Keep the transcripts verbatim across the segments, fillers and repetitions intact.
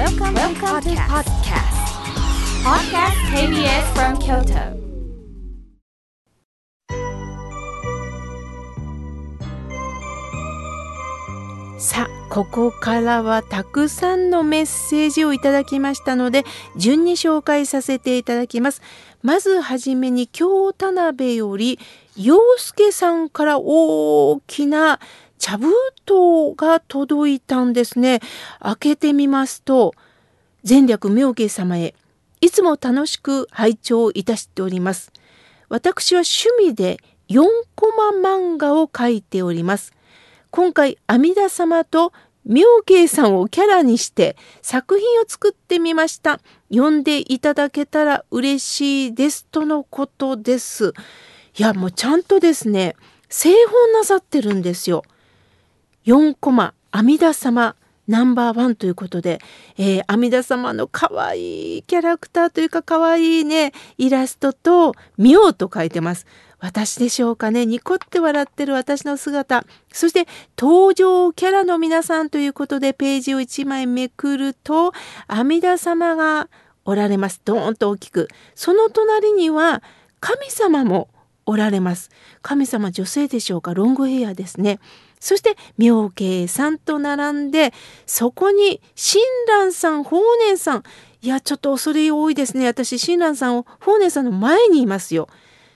Welcome to podcast. Podcast ケービーエス from Kyoto. さあ、ここからはたくさんのメッセージをいただきましたので、順に紹介させていただきます。まずはじめに、京田辺より陽介さんから大きな茶封筒が届いたんですね。開けてみますと、前略明慶様へ、いつも楽しく拝聴いたしております。私は趣味でよんコマ漫画を描いております。今回、阿弥陀様と明慶さんをキャラにして作品を作ってみました。読んでいただけたら嬉しいですとのことです。いや、もうちゃんとですね、製本なさってるんですよ。よんコマ阿弥陀様ナンバーワンということで、えー、阿弥陀様のかわいいキャラクターというか、かわいいねイラストと妙と書いてます。私でしょうかね。ニコって笑ってる私の姿、そして登場キャラの皆さんということで、ページをいちまいめくると阿弥陀様がおられます。ドーンと大きく。その隣には神様もおられます。神様、女性でしょうか、ロングヘアですね。そして明慶さんと並んで、そこに親鸞さん、法然さん。いや、ちょっと恐れ多いですね。私、親鸞さんを法然さんの前にいますよ。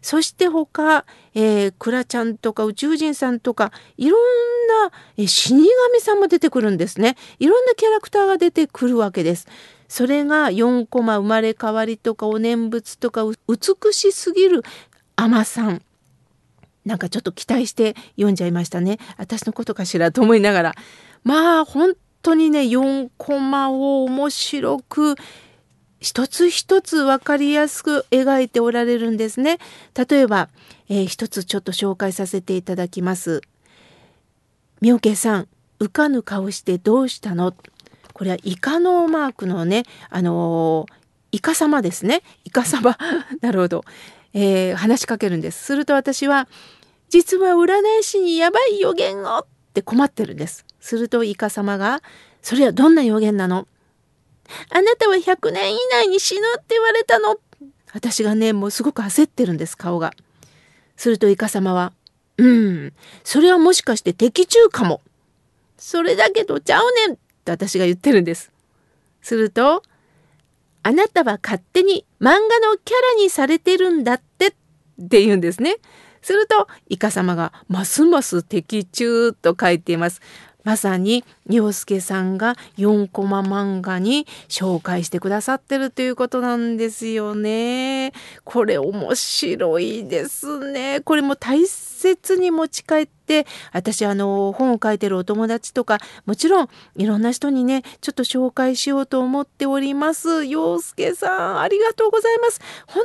そして他、えー、クラちゃんとか宇宙人さんとか、いろんな、えー、死神さんも出てくるんですね。いろんなキャラクターが出てくるわけです。それがよんコマ生まれ変わりとかお念仏とか、美しすぎる阿弥さん。なんかちょっと期待して読んじゃいましたね。私のことかしらと思いながら。まあ本当にね、よんコマを面白く一つ一つ分かりやすく描いておられるんですね。例えば、えー、一つちょっと紹介させていただきます。明慶さん、浮かぬ顔してどうしたの？これはイカのマークのね、あのー、イカ様ですね。イカ様。なるほど。えー、話しかけるんです。すると私は、実は占い師にやばい予言をって困ってるんです。するとイカ様が、それはどんな予言なの？あなたはひゃくねん以内に死ぬって言われたの。私がね、もうすごく焦ってるんです、顔が。するとイカ様は、うん、それはもしかして的中かも。それだけどちゃうねんって私が言ってるんです。すると、あなたは勝手に漫画のキャラにされてるんだってって言うんですね。するとイカ様がますます的中と書いています。まさに陽介さんがよんコマ漫画に紹介してくださってるということなんですよね。これ面白いですね。これも大切に持ち帰って、私あの本を書いてるお友達とか、もちろんいろんな人にね、ちょっと紹介しようと思っております。陽介さん、ありがとうございます。本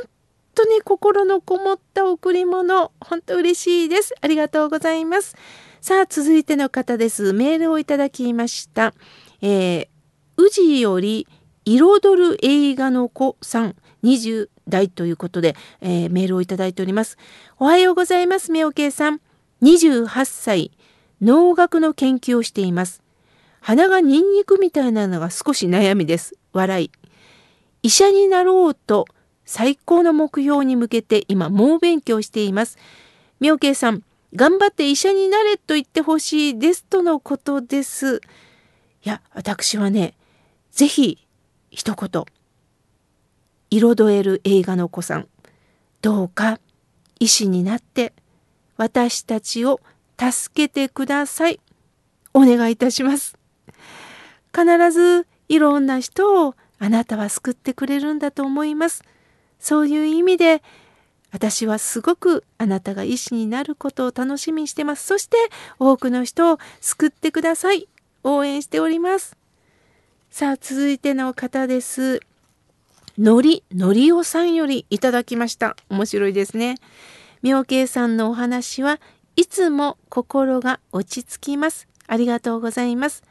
当に心のこもった贈り物、本当嬉しいです。ありがとうございます。さあ、続いての方です。メールをいただきました。えー、宇治より彩る映画の子さん、にじゅう代ということで、えー、メールをいただいております。おはようございます。明慶さん、にじゅうはっさい、農学の研究をしています。鼻がニンニクみたいなのが少し悩みです。笑い。医者になろうと最高の目標に向けて今猛勉強しています。明慶さん、頑張って医者になれと言ってほしいですとのことです。いや、私はね、ぜひ一言、彩える映画の子さん、どうか医師になって私たちを助けてください。お願いいたします。必ずいろんな人をあなたは救ってくれるんだと思います。そういう意味で、私はすごくあなたが医師になることを楽しみにしてます。そして多くの人を救ってください。応援しております。さあ、続いての方です。のりのりおさんよりいただきました。面白いですね。明慶さんのお話はいつも心が落ち着きます。ありがとうございます。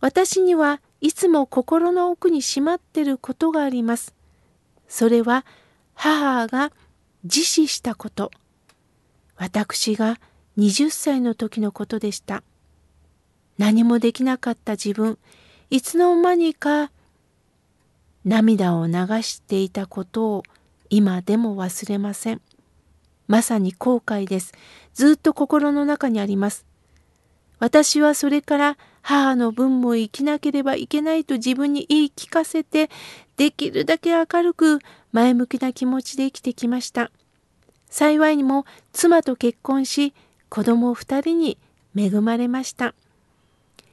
私にはいつも心の奥にしまってることがあります。それは母が自死したこと。私がにじゅっさいの時のことでした。何もできなかった自分、いつの間にか涙を流していたことを今でも忘れません。まさに後悔です。ずっと心の中にあります。私はそれから母の分も生きなければいけないと自分に言い聞かせて、できるだけ明るく前向きな気持ちで生きてきました。幸いにも妻と結婚し、子供二人に恵まれました。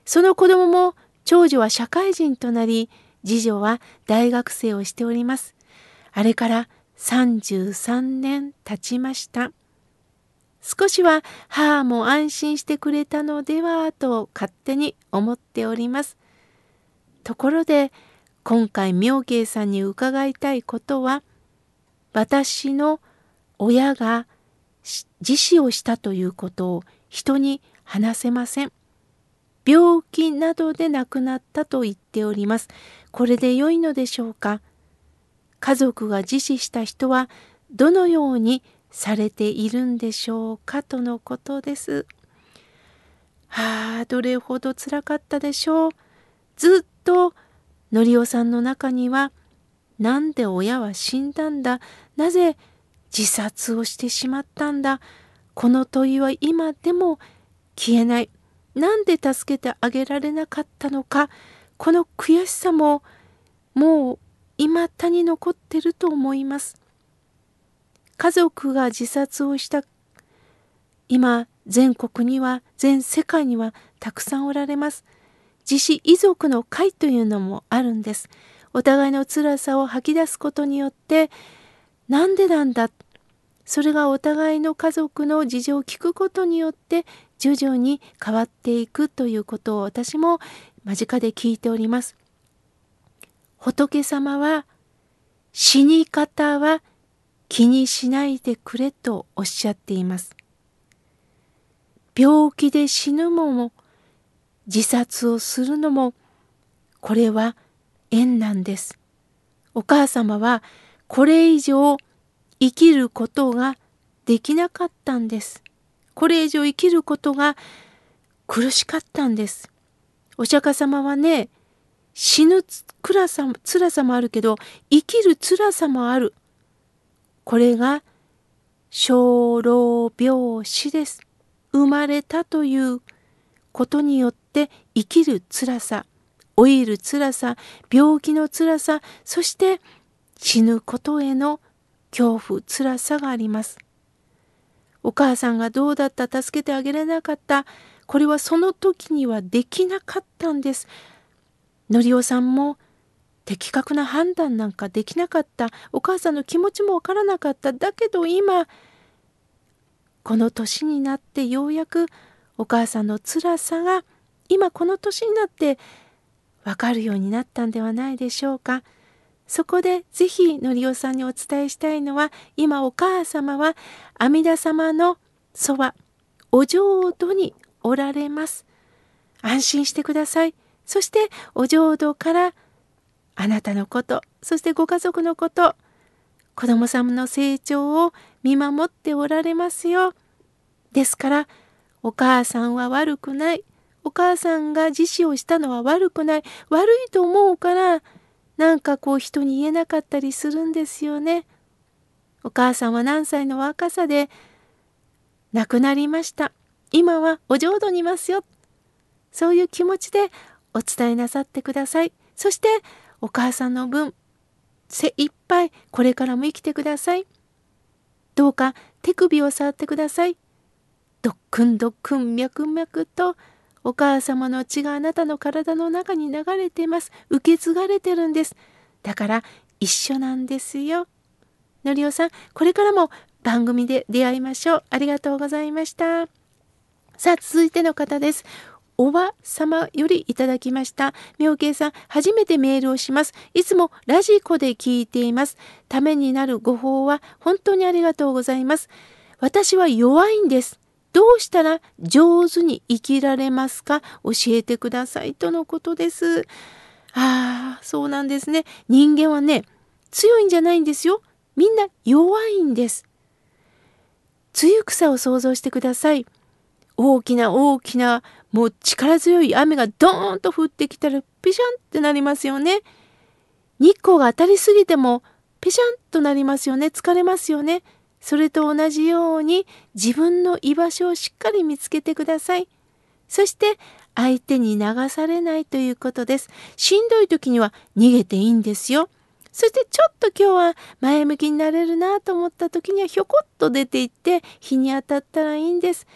その子供も長女は社会人となり、次女は大学生をしております。あれからさんじゅうさんねん経ちました。少しは母も安心してくれたのではと勝手に思っております。ところで今回明慶さんに伺いたいことは、私の親が自死をしたということを人に話せません。病気などで亡くなったと言っております。これで良いのでしょうか。家族が自死した人はどのようにされているんでしょうかとのことです。はあ、どれほど辛かったでしょう。ずっとのりおさんの中には、なんで親は死んだんだ、なぜ自殺をしてしまったんだ、この問いは今でも消えない。なんで助けてあげられなかったのか、この悔しさももう未だに残ってると思います。家族が自殺をした今、全国には全世界にはたくさんおられます。自死遺族の会というのもあるんです。お互いの辛さを吐き出すことによって、なんでなんだ、それがお互いの家族の事情を聞くことによって徐々に変わっていくということを私も間近で聞いております。仏様は死に方は気にしないでくれとおっしゃっています。病気で死ぬのも自殺をするのもこれは縁なんです。お母様はこれ以上生きることができなかったんです。これ以上生きることが苦しかったんです。お釈迦様はね、死ぬ辛さ、辛さもあるけど、生きる辛さもある。これが生老病死です。生まれたということによって生きる辛さ、老いる辛さ、病気の辛さ、そして死ぬことへの恐怖、辛さがあります。お母さんがどうだった、助けてあげれなかった、これはその時にはできなかったんです。のりおさんも的確な判断なんかできなかった、お母さんの気持ちもわからなかった、だけど今、この年になってようやくお母さんの辛さが、今この年になってわかるようになったんではないでしょうか。そこでぜひのりおさんにお伝えしたいのは、今お母様は阿弥陀様のそば、お浄土におられます。安心してください。そしてお浄土からあなたのこと、そしてご家族のこと、子供さんの成長を見守っておられますよ。ですからお母さんは悪くない。お母さんが自死をしたのは悪くない。悪いと思うから、なんかこう人に言えなかったりするんですよね。お母さんは何歳の若さで亡くなりました。今はお浄土にいますよ。そういう気持ちでお伝えなさってください。そしてお母さんの分、精一杯これからも生きてください。どうか手首を触ってください。どっくんどっくん脈々とお母様の血があなたの体の中に流れてます。受け継がれてるんです。だから一緒なんですよ。のりおさん、これからも番組で出会いましょう。ありがとうございました。さあ、続いての方です。おば様よりいただきました。明慶さん、初めてメールをします。いつもラジコで聞いています。ためになるご報は本当にありがとうございます。私は弱いんです。どうしたら上手に生きられますか、教えてくださいとのことです。ああ、そうなんですね。人間はね、強いんじゃないんですよ。みんな弱いんです。つゆ草を想像してください。大きな大きな、もう力強い雨がドーンと降ってきたら、ピシャンってなりますよね。日光が当たりすぎてもペシャンとなりますよね。疲れますよね。それと同じように自分の居場所をしっかり見つけてください。そして相手に流されないということです。しんどい時には逃げていいんですよ。そしてちょっと今日は前向きになれるなと思った時にはひょこっと出て行って日に当たったらいいんです。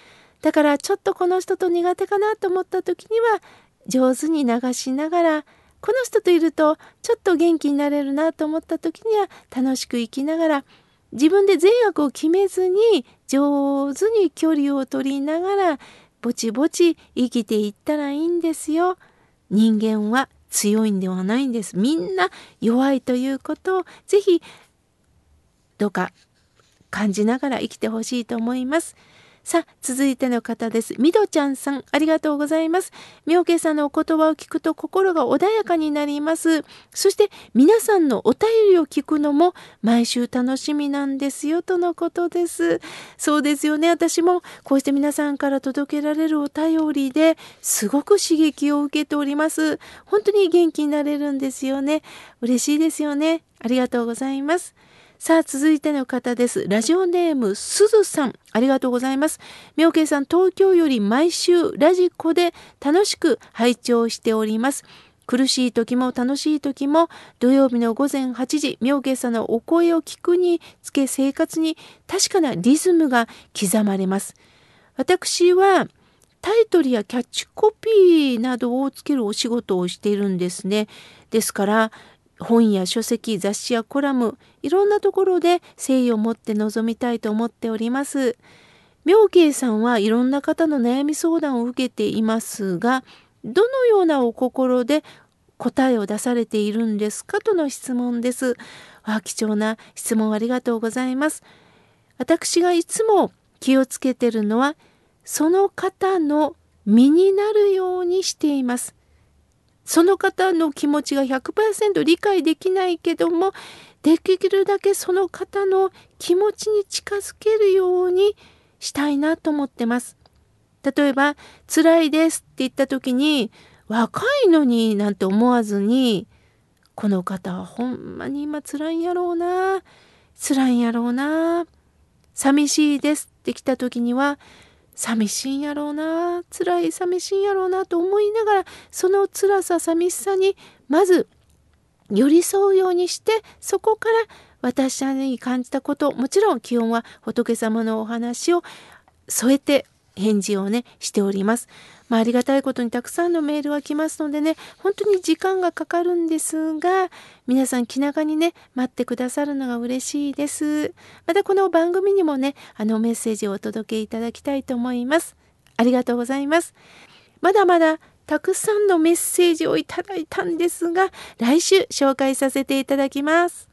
だからちょっとこの人と苦手かなと思った時には上手に流しながら、この人といるとちょっと元気になれるなと思った時には楽しく生きながら、自分で善悪を決めずに上手に距離を取りながらぼちぼち生きていったらいいんですよ。人間は強いんではないんです。みんな弱いということをぜひどうか感じながら生きてほしいと思います。さあ続いての方です。みどちゃんさん、ありがとうございます。みょうけいさんのお言葉を聞くと心が穏やかになります。そして皆さんのお便りを聞くのも毎週楽しみなんですよ、とのことです。そうですよね。私もこうして皆さんから届けられるお便りですごく刺激を受けております。本当に元気になれるんですよね。嬉しいですよね。ありがとうございます。さあ続いての方です。ラジオネームすずさん、ありがとうございます。みょうけいさん、東京より毎週ラジコで楽しく拝聴しております。苦しい時も楽しい時も土曜日の午前はちじ、みょうけいさんのお声を聞くにつけ生活に確かなリズムが刻まれます。私はタイトルやキャッチコピーなどをつけるお仕事をしているんですね。ですから本や書籍、雑誌やコラム、いろんなところで誠意を持って臨みたいと思っております。妙慶さんはいろんな方の悩み相談を受けていますが、どのようなお心で答えを出されているんですか、との質問です。あ、貴重な質問ありがとうございます。私がいつも気をつけているのは、その方の身になるようにしています。その方の気持ちが ひゃくパーセント 理解できないけども、できるだけその方の気持ちに近づけるようにしたいなと思ってます。例えば、辛いですって言った時に、若いのになんて思わずに、この方はほんまに今辛いんやろうな、辛いんやろうな、寂しいですって来た時には、寂しいんやろうな、辛い寂しいんやろうなと思いながら、その辛さ寂しさにまず寄り添うようにして、そこから私に感じたこと、もちろん基本は仏様のお話を添えて返事をねしております。まあ、ありがたいことにたくさんのメールが来ますのでね、本当に時間がかかるんですが、皆さん気長にね待ってくださるのが嬉しいです。またこの番組にもねあのメッセージをお届けいただきたいと思います。ありがとうございます。まだまだたくさんのメッセージをいただいたんですが、来週紹介させていただきます。